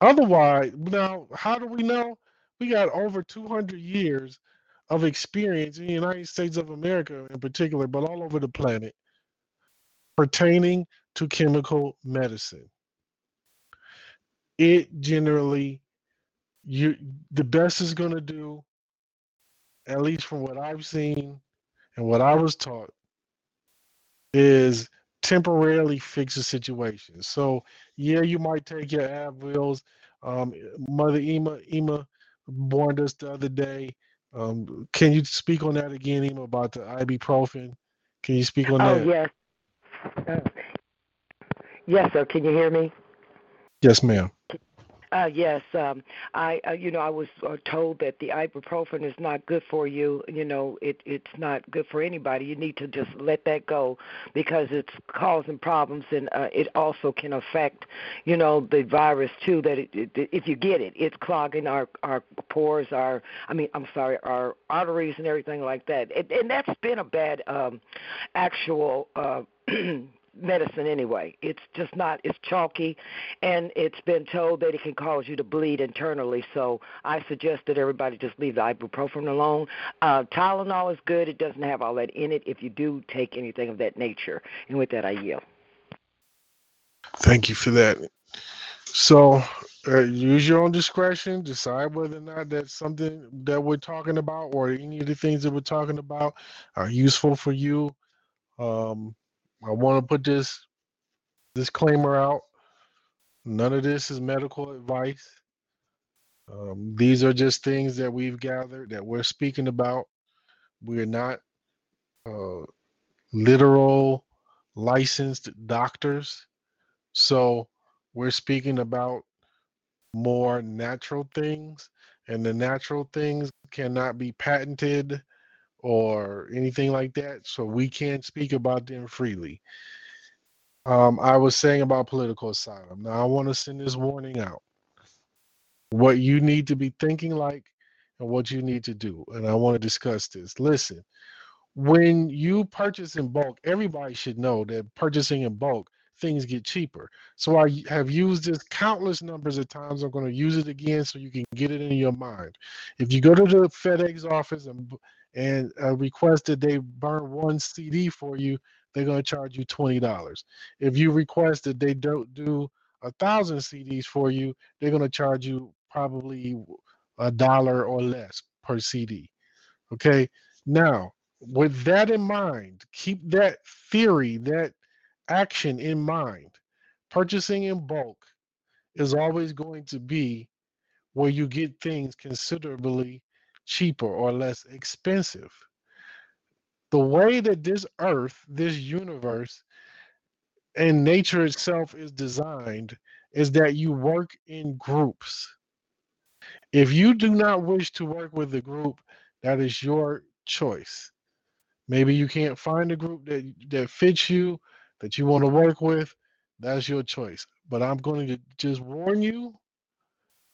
Otherwise, now, how do we know? We got over two hundred years of experience in the United States of America in particular, but all over the planet, pertaining to chemical medicine. It generally, you the best is going to do, at least from what I've seen and what I was taught, is temporarily fix the situation. So yeah, you might take your Advils. Um, Mother Ima, Ima warned us the other day. Um, can you speak on that again, Ima, about the ibuprofen? Can you speak on oh, that? Oh, yes. Uh, yes, sir. Can you hear me? Yes, ma'am. Uh, yes, um, I uh, you know I was uh, told that the ibuprofen is not good for you. You know it it's not good for anybody. You need to just let that go because it's causing problems, and uh, it also can affect you know the virus too. That it, it, if you get it, it's clogging our, our pores, our I mean I'm sorry our arteries and everything like that. It, and that's been a bad um, actual. Uh, medicine anyway. It's just not, it's chalky, and it's been told that it can cause you to bleed internally, so I suggest that everybody just leave the ibuprofen alone. Uh, Tylenol is good. It doesn't have all that in it if you do take anything of that nature. And with that, I yield. Thank you for that. So uh, use your own discretion. Decide whether or not that's something that we're talking about or any of the things that we're talking about are useful for you. Um, I want to put this disclaimer out. None of this is medical advice. Um, these are just things that we've gathered that we're speaking about. We're not uh, literal licensed doctors. So we're speaking about more natural things, and the natural things cannot be patented or anything like that, so we can't speak about them freely. Um, I was saying about political asylum. Now, I want to send this warning out. What you need to be thinking like and what you need to do, and I want to discuss this. Listen, when you purchase in bulk, everybody should know that purchasing in bulk, things get cheaper. So I have used this countless numbers of times. I'm going to use it again so you can get it in your mind. If you go to the FedEx office and and uh, request that they burn one C D for you, they're going to charge you twenty dollars. If you request that they don't do a thousand C Ds for you, they're going to charge you probably a dollar or less per C D. Okay. Now, with that in mind, keep that theory, that action in mind. Purchasing in bulk is always going to be where you get things considerably cheaper or less expensive. The way that this earth, this universe, and nature itself is designed is that you work in groups. If you do not wish to work with a group, that is your choice. Maybe you can't find a group that, that fits you, that you want to work with. That's your choice. But I'm going to just warn you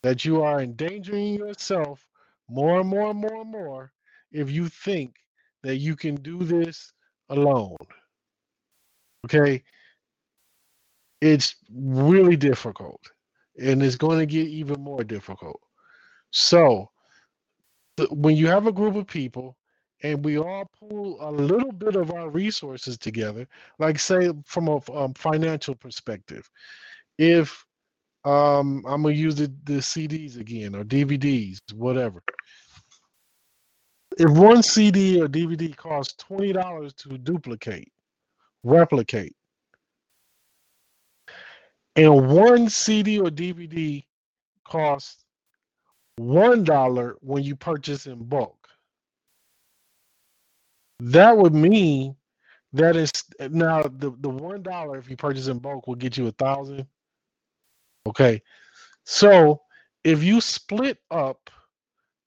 that you are endangering yourself more and more and more and more if you think that you can do this alone. Okay? It's really difficult, and it's going to get even more difficult. So th- when you have a group of people and we all pull a little bit of our resources together, like say from a um, financial perspective, if um, I'm going to use the, the C Ds again or D V Ds, whatever. If one C D or D V D costs twenty dollars to duplicate, replicate, and one C D or D V D costs one dollar when you purchase in bulk, that would mean that is now the, the one dollar if you purchase in bulk will get you a thousand. Okay. So if you split up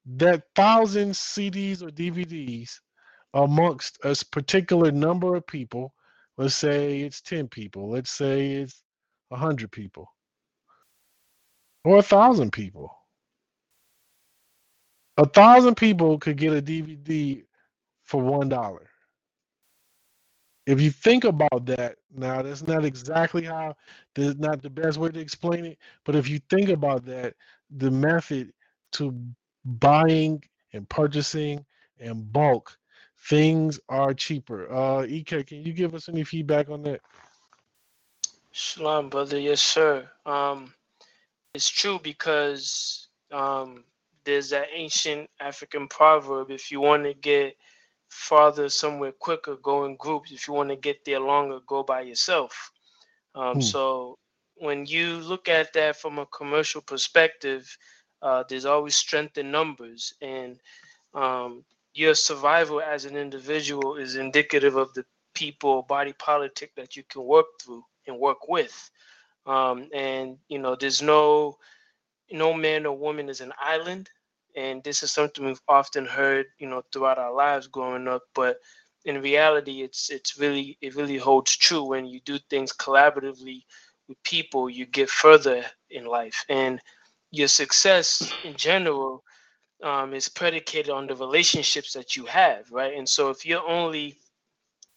that thousand C Ds or D V Ds amongst a particular number of people, let's say it's ten people, let's say it's a hundred people or a thousand people. A thousand people could get a D V D for one dollar. If you think about that, now that's not exactly how, that's not the best way to explain it, but if you think about that, the method to buying and purchasing in bulk, things are cheaper. Uh, E K, can you give us any feedback on that? Shalom, brother. Yes, sir. Um, it's true because um, there's that ancient African proverb, if you want to get farther somewhere quicker, go in groups. If you want to get there longer, go by yourself. Um, hmm. So when you look at that from a commercial perspective, uh, there's always strength in numbers, and um, your survival as an individual is indicative of the people, body politic that you can work through and work with. Um, and, you know, there's no, no man or woman is an island. And this is something we've often heard, you know, throughout our lives growing up. But in reality, it's it's really it really holds true. When you do things collaboratively with people, you get further in life. And your success in general um, is predicated on the relationships that you have, right? And so if you're only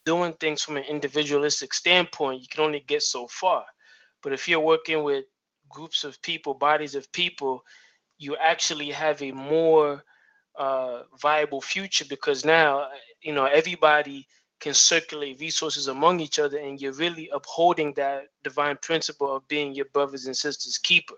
doing things from an individualistic standpoint, you can only get so far. But if you're working with groups of people, bodies of people, you actually have a more uh, viable future, because now, you know, everybody can circulate resources among each other, and you're really upholding that divine principle of being your brothers and sisters keeper,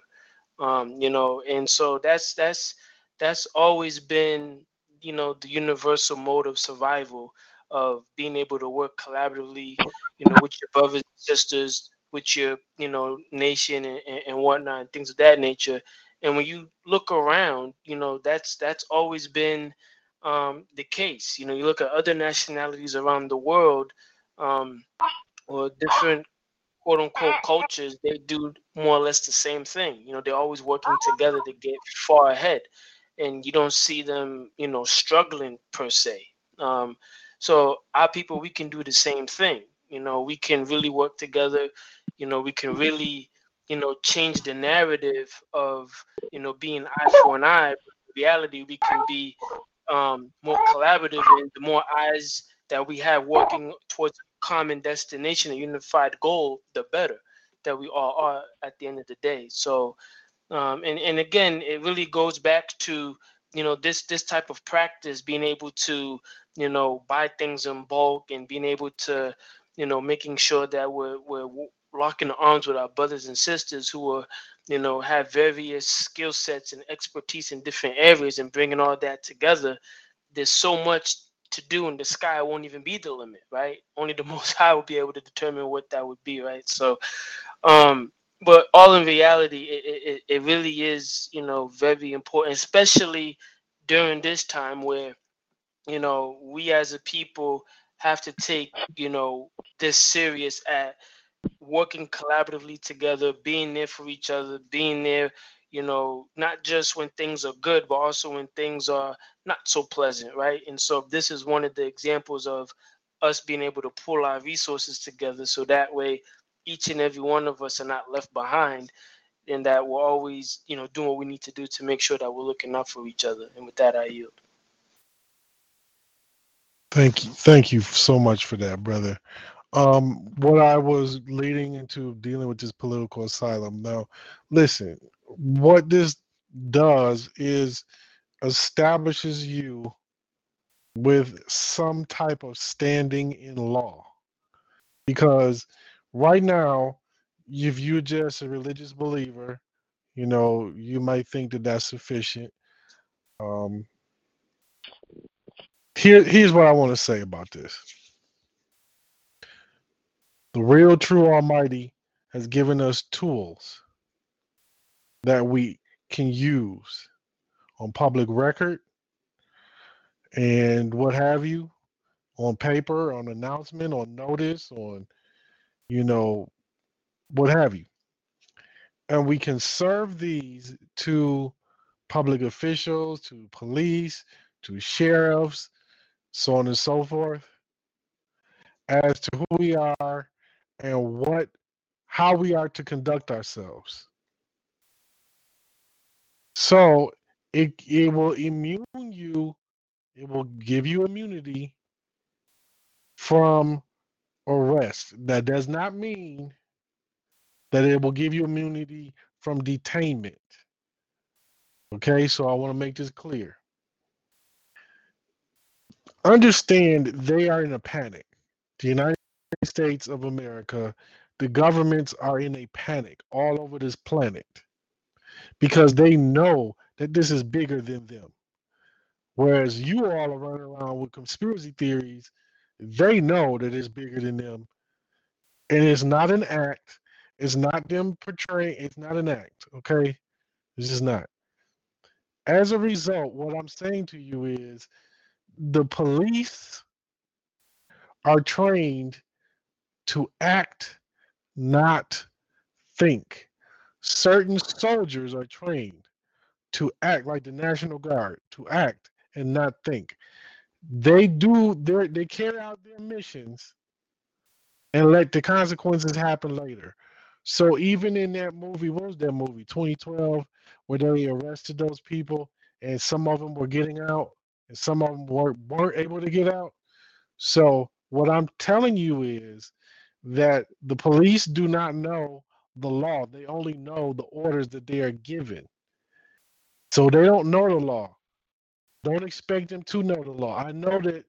um, you know, and so that's that's that's always been, you know, the universal mode of survival, of being able to work collaboratively, you know, with your brothers and sisters, with your, you know, nation and, and whatnot, and things of that nature. And when you look around, you know, that's that's always been um, the case. You know, you look at other nationalities around the world, um, or different quote unquote cultures, they do more or less the same thing. You know, they're always working together to get far ahead, and you don't see them, you know, struggling per se. Um, so our people, we can do the same thing. You know, we can really work together. You know, we can really, you know, change the narrative of, you know, being eye for an eye. In reality, we can be um, more collaborative, and the more eyes that we have working towards a common destination, a unified goal, the better that we all are at the end of the day. So, um, and, and again, it really goes back to, you know, this, this type of practice, being able to, you know, buy things in bulk, and being able to, you know, making sure that we're, we're, locking arms with our brothers and sisters who are, you know, have various skill sets and expertise in different areas, and bringing all that together. There's so much to do, and the sky won't even be the limit, right? Only the Most High will be able to determine what that would be, right? So, um, but all in reality, it, it, it really is, you know, very important, especially during this time where, you know, we as a people have to take, you know, this serious at working collaboratively together, being there for each other, being there, you know, not just when things are good, but also when things are not so pleasant, right? And so this is one of the examples of us being able to pull our resources together, so that way each and every one of us are not left behind, and that we're always, you know, doing what we need to do to make sure that we're looking out for each other. And with that, I yield. Thank you. Thank you so much for that, brother. Um, what I was leading into dealing with this political asylum. Now, listen, what this does is establishes you with some type of standing in law. Because right now, if you're just a religious believer You know, you might think that that's sufficient. Um, here, here's what I want to say about this. The real, true Almighty has given us tools that we can use on public record and what have you, on paper, on announcement, on notice, on, you know, what have you. And we can serve these to public officials, to police, to sheriffs, so on and so forth, as to who we are and what, how we are to conduct ourselves. So it it will immune you, it will give you immunity from arrest. That does not mean that it will give you immunity from detainment. Okay, so I want to make this clear. Understand they are in a panic. The United States of America, the governments are in a panic all over this planet because they know that this is bigger than them. Whereas you all are running around with conspiracy theories, they know that it's bigger than them. And it's not an act. It's not them portraying, it's not an act, okay? This is not. As a result, what I'm saying to you is the police are trained to act, not think. Certain soldiers are trained to act, like the National Guard, to act and not think. They do their, they carry out their missions and let the consequences happen later. So even in that movie, what was that movie, twenty twelve, where they arrested those people and some of them were getting out and some of them weren't, weren't able to get out. So what I'm telling you is that the police do not know the law. They only know the orders that they are given. So they don't know the law. Don't expect them to know the law. I know that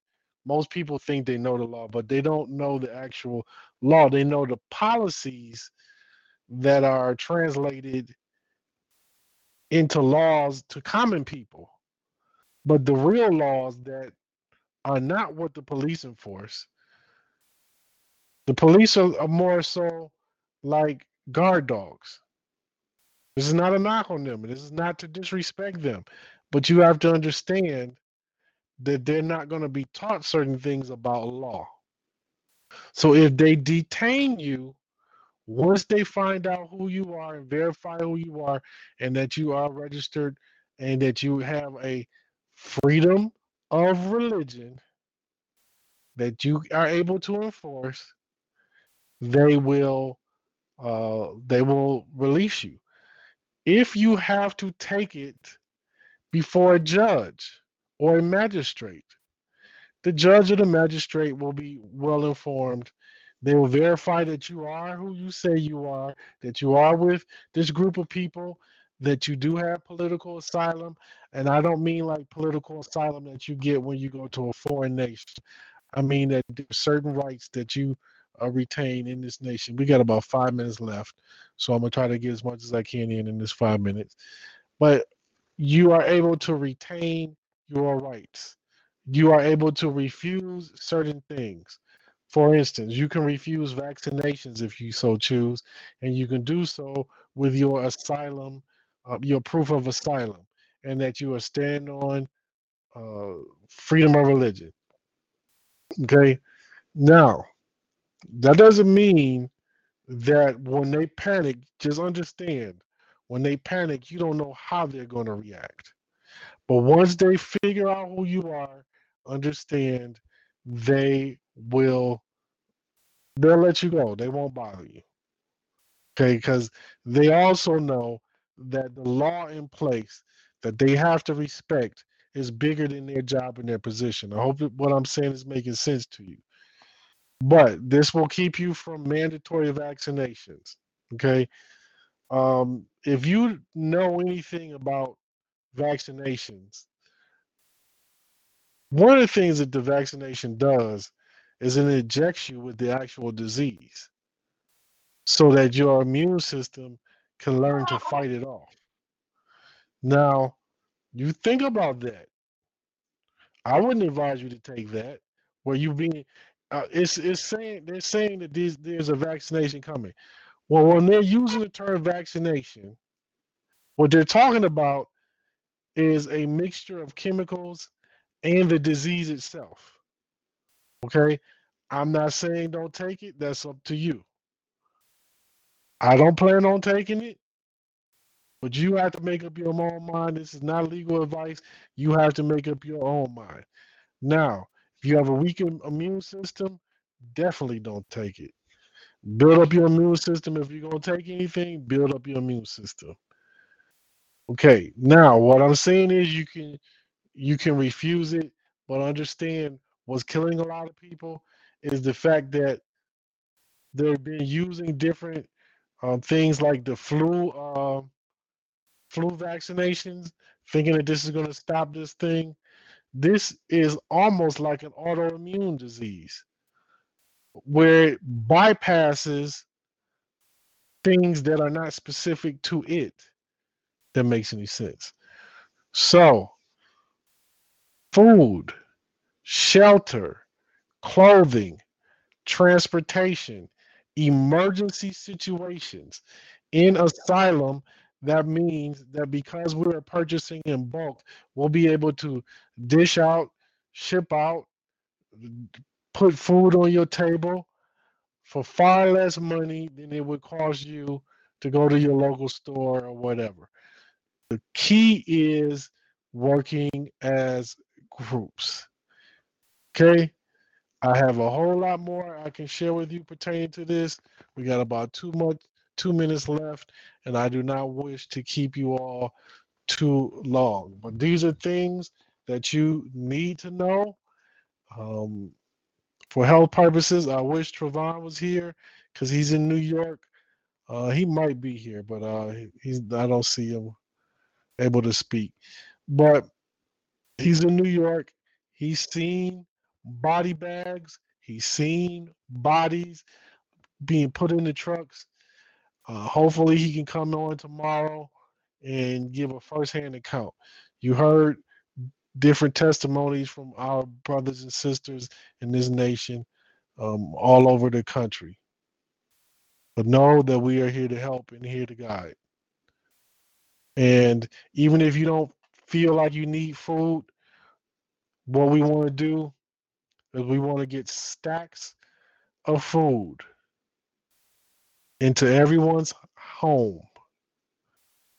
most people think they know the law, but they don't know the actual law. They know the policies that are translated into laws to common people. But the real laws that are not what the police enforce, the police are, are more so like guard dogs. This is not a knock on them. This is not to disrespect them. But you have to understand that they're not going to be taught certain things about law. So if they detain you, once they find out who you are and verify who you are and that you are registered and that you have a freedom of religion that you are able to enforce, they will uh, they will release you. If you have to take it before a judge or a magistrate, the judge or the magistrate will be well informed. They will verify that you are who you say you are, that you are with this group of people, that you do have political asylum. And I don't mean like political asylum that you get when you go to a foreign nation. I mean that there's certain rights that you uh, retain in this nation. We got about five minutes left, so I'm going to try to get as much as I can in in this five minutes. But you are able to retain your rights. You are able to refuse certain things. For instance, you can refuse vaccinations if you so choose, and you can do so with your asylum, uh, your proof of asylum, and that you are standing on uh, freedom of religion. Okay? Now, that doesn't mean that when they panic, just understand, when they panic, you don't know how they're going to react. But once they figure out who you are, understand they will they'll let you go. They won't bother you. Okay, because they also know that the law in place that they have to respect is bigger than their job and their position. I hope that what I'm saying is making sense to you. But this will keep you from mandatory vaccinations. Okay. Um, if you know anything about vaccinations, one of the things that the vaccination does is it injects you with the actual disease so that your immune system can learn to fight it off. Now, you think about that. I wouldn't advise you to take that. Where you being, uh, it's it's saying they're saying that these, there's a vaccination coming. Well, when they're using the term vaccination, what they're talking about is a mixture of chemicals and the disease itself. Okay, I'm not saying don't take it. That's up to you. I don't plan on taking it, but you have to make up your own mind. This is not legal advice. You have to make up your own mind. Now, if you have a weak immune system, definitely don't take it. Build up your immune system. If you're going to take anything, build up your immune system. Okay, now what I'm saying is you can you can refuse it, but understand what's killing a lot of people is the fact that they've been using different um, things like the flu uh, flu vaccinations, thinking that this is going to stop this thing. This is almost like an autoimmune disease where it bypasses things that are not specific to it. That makes any sense. So, food, shelter, clothing, transportation, emergency situations. In asylum, that means that because we're purchasing in bulk, we'll be able to dish out, ship out, put food on your table for far less money than it would cost you to go to your local store or whatever. The key is working as groups. Okay, I have a whole lot more I can share with you pertaining to this. We got about two months, two minutes left, and I do not wish to keep you all too long. But these are things that you need to know. Um, for health purposes, I wish Trevon was here because he's in New York. Uh, he might be here, but uh, he's I don't see him able to speak, but he's in New York. He's seen body bags. He's seen bodies being put in the trucks. Uh, hopefully he can come on tomorrow and give a firsthand account. You heard different testimonies from our brothers and sisters in this nation, um, all over the country, but know that we are here to help and here to guide. And even if you don't feel like you need food, what we want to do is we want to get stacks of food into everyone's home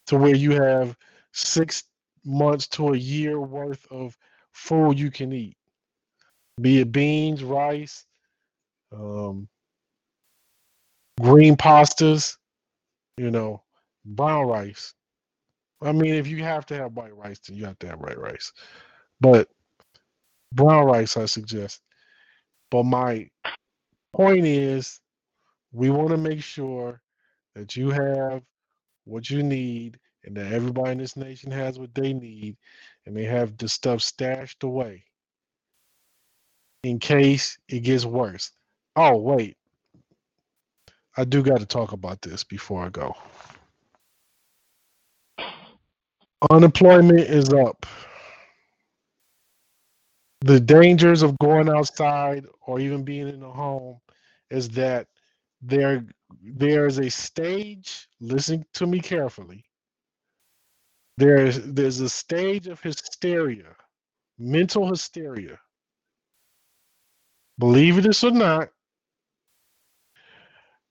to where you have six months to a year worth of food you can eat, be it beans, rice, um, green pastas, you know, brown rice. I mean, if you have to have white rice, then you have to have white rice. But brown rice, I suggest. But my point is, we want to make sure that you have what you need and that everybody in this nation has what they need and they have the stuff stashed away in case it gets worse. Oh, wait. I do got to talk about this before I go. Unemployment is up. The dangers of going outside or even being in a home is that there there's a stage, listen to me carefully, there's there's a stage of hysteria, mental hysteria. Believe this or not,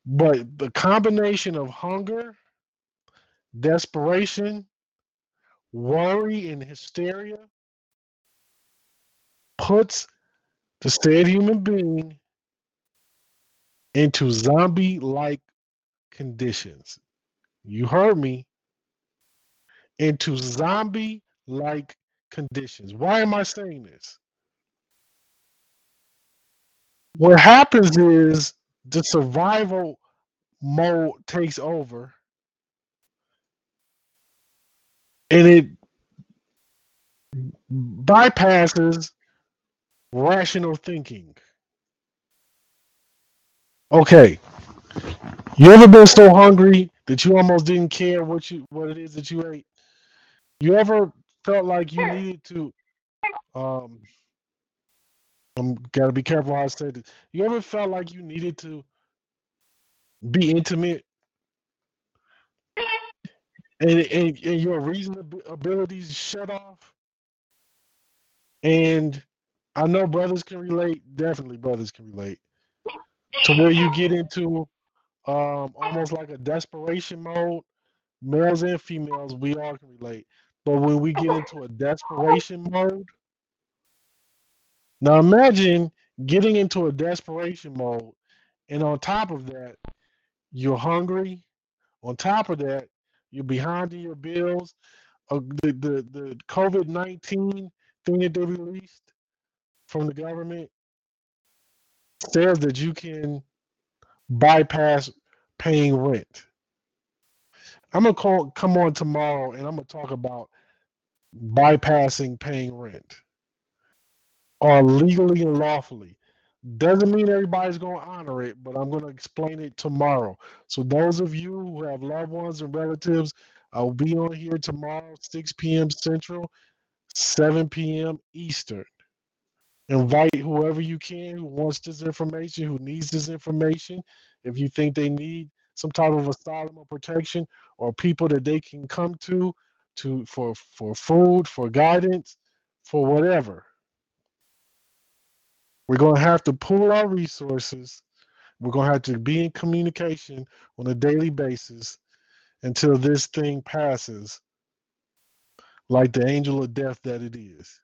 but the combination of hunger, desperation, worry and hysteria puts the said human being into zombie-like conditions. You heard me. Into zombie-like conditions. Why am I saying this? What happens is the survival mode takes over. And it bypasses rational thinking. Okay, you ever been so hungry that you almost didn't care what you what it is that you ate? You ever felt like you needed to, um, I'm gotta be careful how I say this. You ever felt like you needed to be intimate and, and, and your reasonabilities shut off? And I know brothers can relate, definitely brothers can relate, to where you get into um, almost like a desperation mode. Males and females, we all can relate. But when we get into a desperation mode, now imagine getting into a desperation mode, and on top of that, you're hungry. On top of that, you're behind in your bills. Uh, the the, the COVID nineteen thing that they released from the government says that you can bypass paying rent. I'm going to call, come on tomorrow and I'm going to talk about bypassing paying rent or legally and lawfully. Doesn't mean everybody's going to honor it, but I'm going to explain it tomorrow. So those of you who have loved ones and relatives, I will be on here tomorrow, six p.m. Central, seven p.m. Eastern. Invite whoever you can who wants this information, who needs this information. If you think they need some type of asylum or protection, or people that they can come to, to for for food, for guidance, for whatever. We're going to have to pool our resources. We're going to have to be in communication on a daily basis until this thing passes, like the angel of death that it is.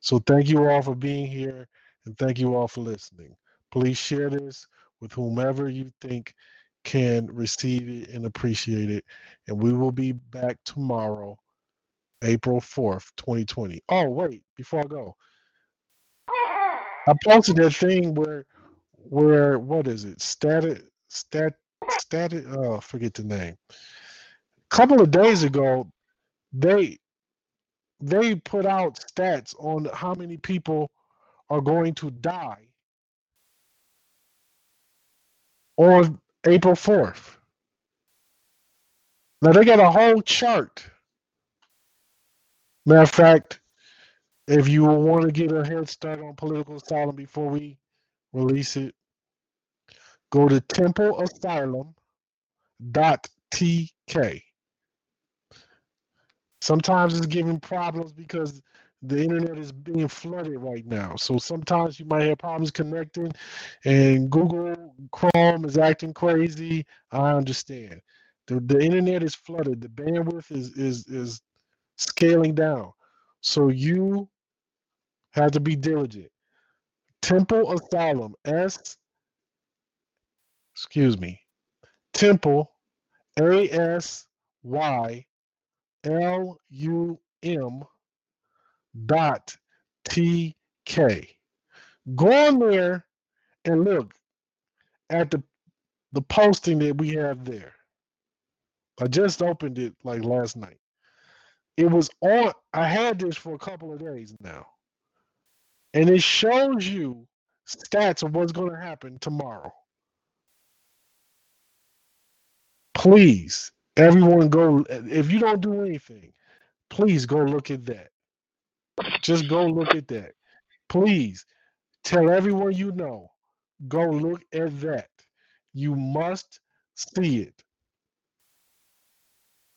So thank you all for being here, and thank you all for listening. Please share this with whomever you think can receive it and appreciate it. And we will be back tomorrow, April fourth, twenty twenty. Oh, wait, before I go, I posted that thing where, where what is it? Static, stat, static, oh, forget the name. A couple of days ago, they, they put out stats on how many people are going to die on April fourth. Now, they got a whole chart. Matter of fact, if you want to get a head start on political asylum before we release it, go to temple asylum dot t k. Sometimes it's giving problems because the internet is being flooded right now. So sometimes you might have problems connecting, and Google Chrome is acting crazy. I understand. The, the internet is flooded. The bandwidth is, is, is scaling down. So you have to be diligent. Temple Asylum, S, excuse me, Temple, A S Y L U M dot T K. Go on there and look at the the posting that we have there. I just opened it like last night. It was on, I had this for a couple of days now. And it shows you stats of what's going to happen tomorrow. Please, everyone go, if you don't do anything, please go look at that. Just go look at that. Please tell everyone you know, go look at that. You must see it.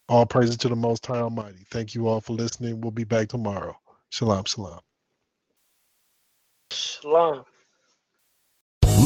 All praises to the Most High Almighty. Thank you all for listening. We'll be back tomorrow. Shalom, shalom. Shalom.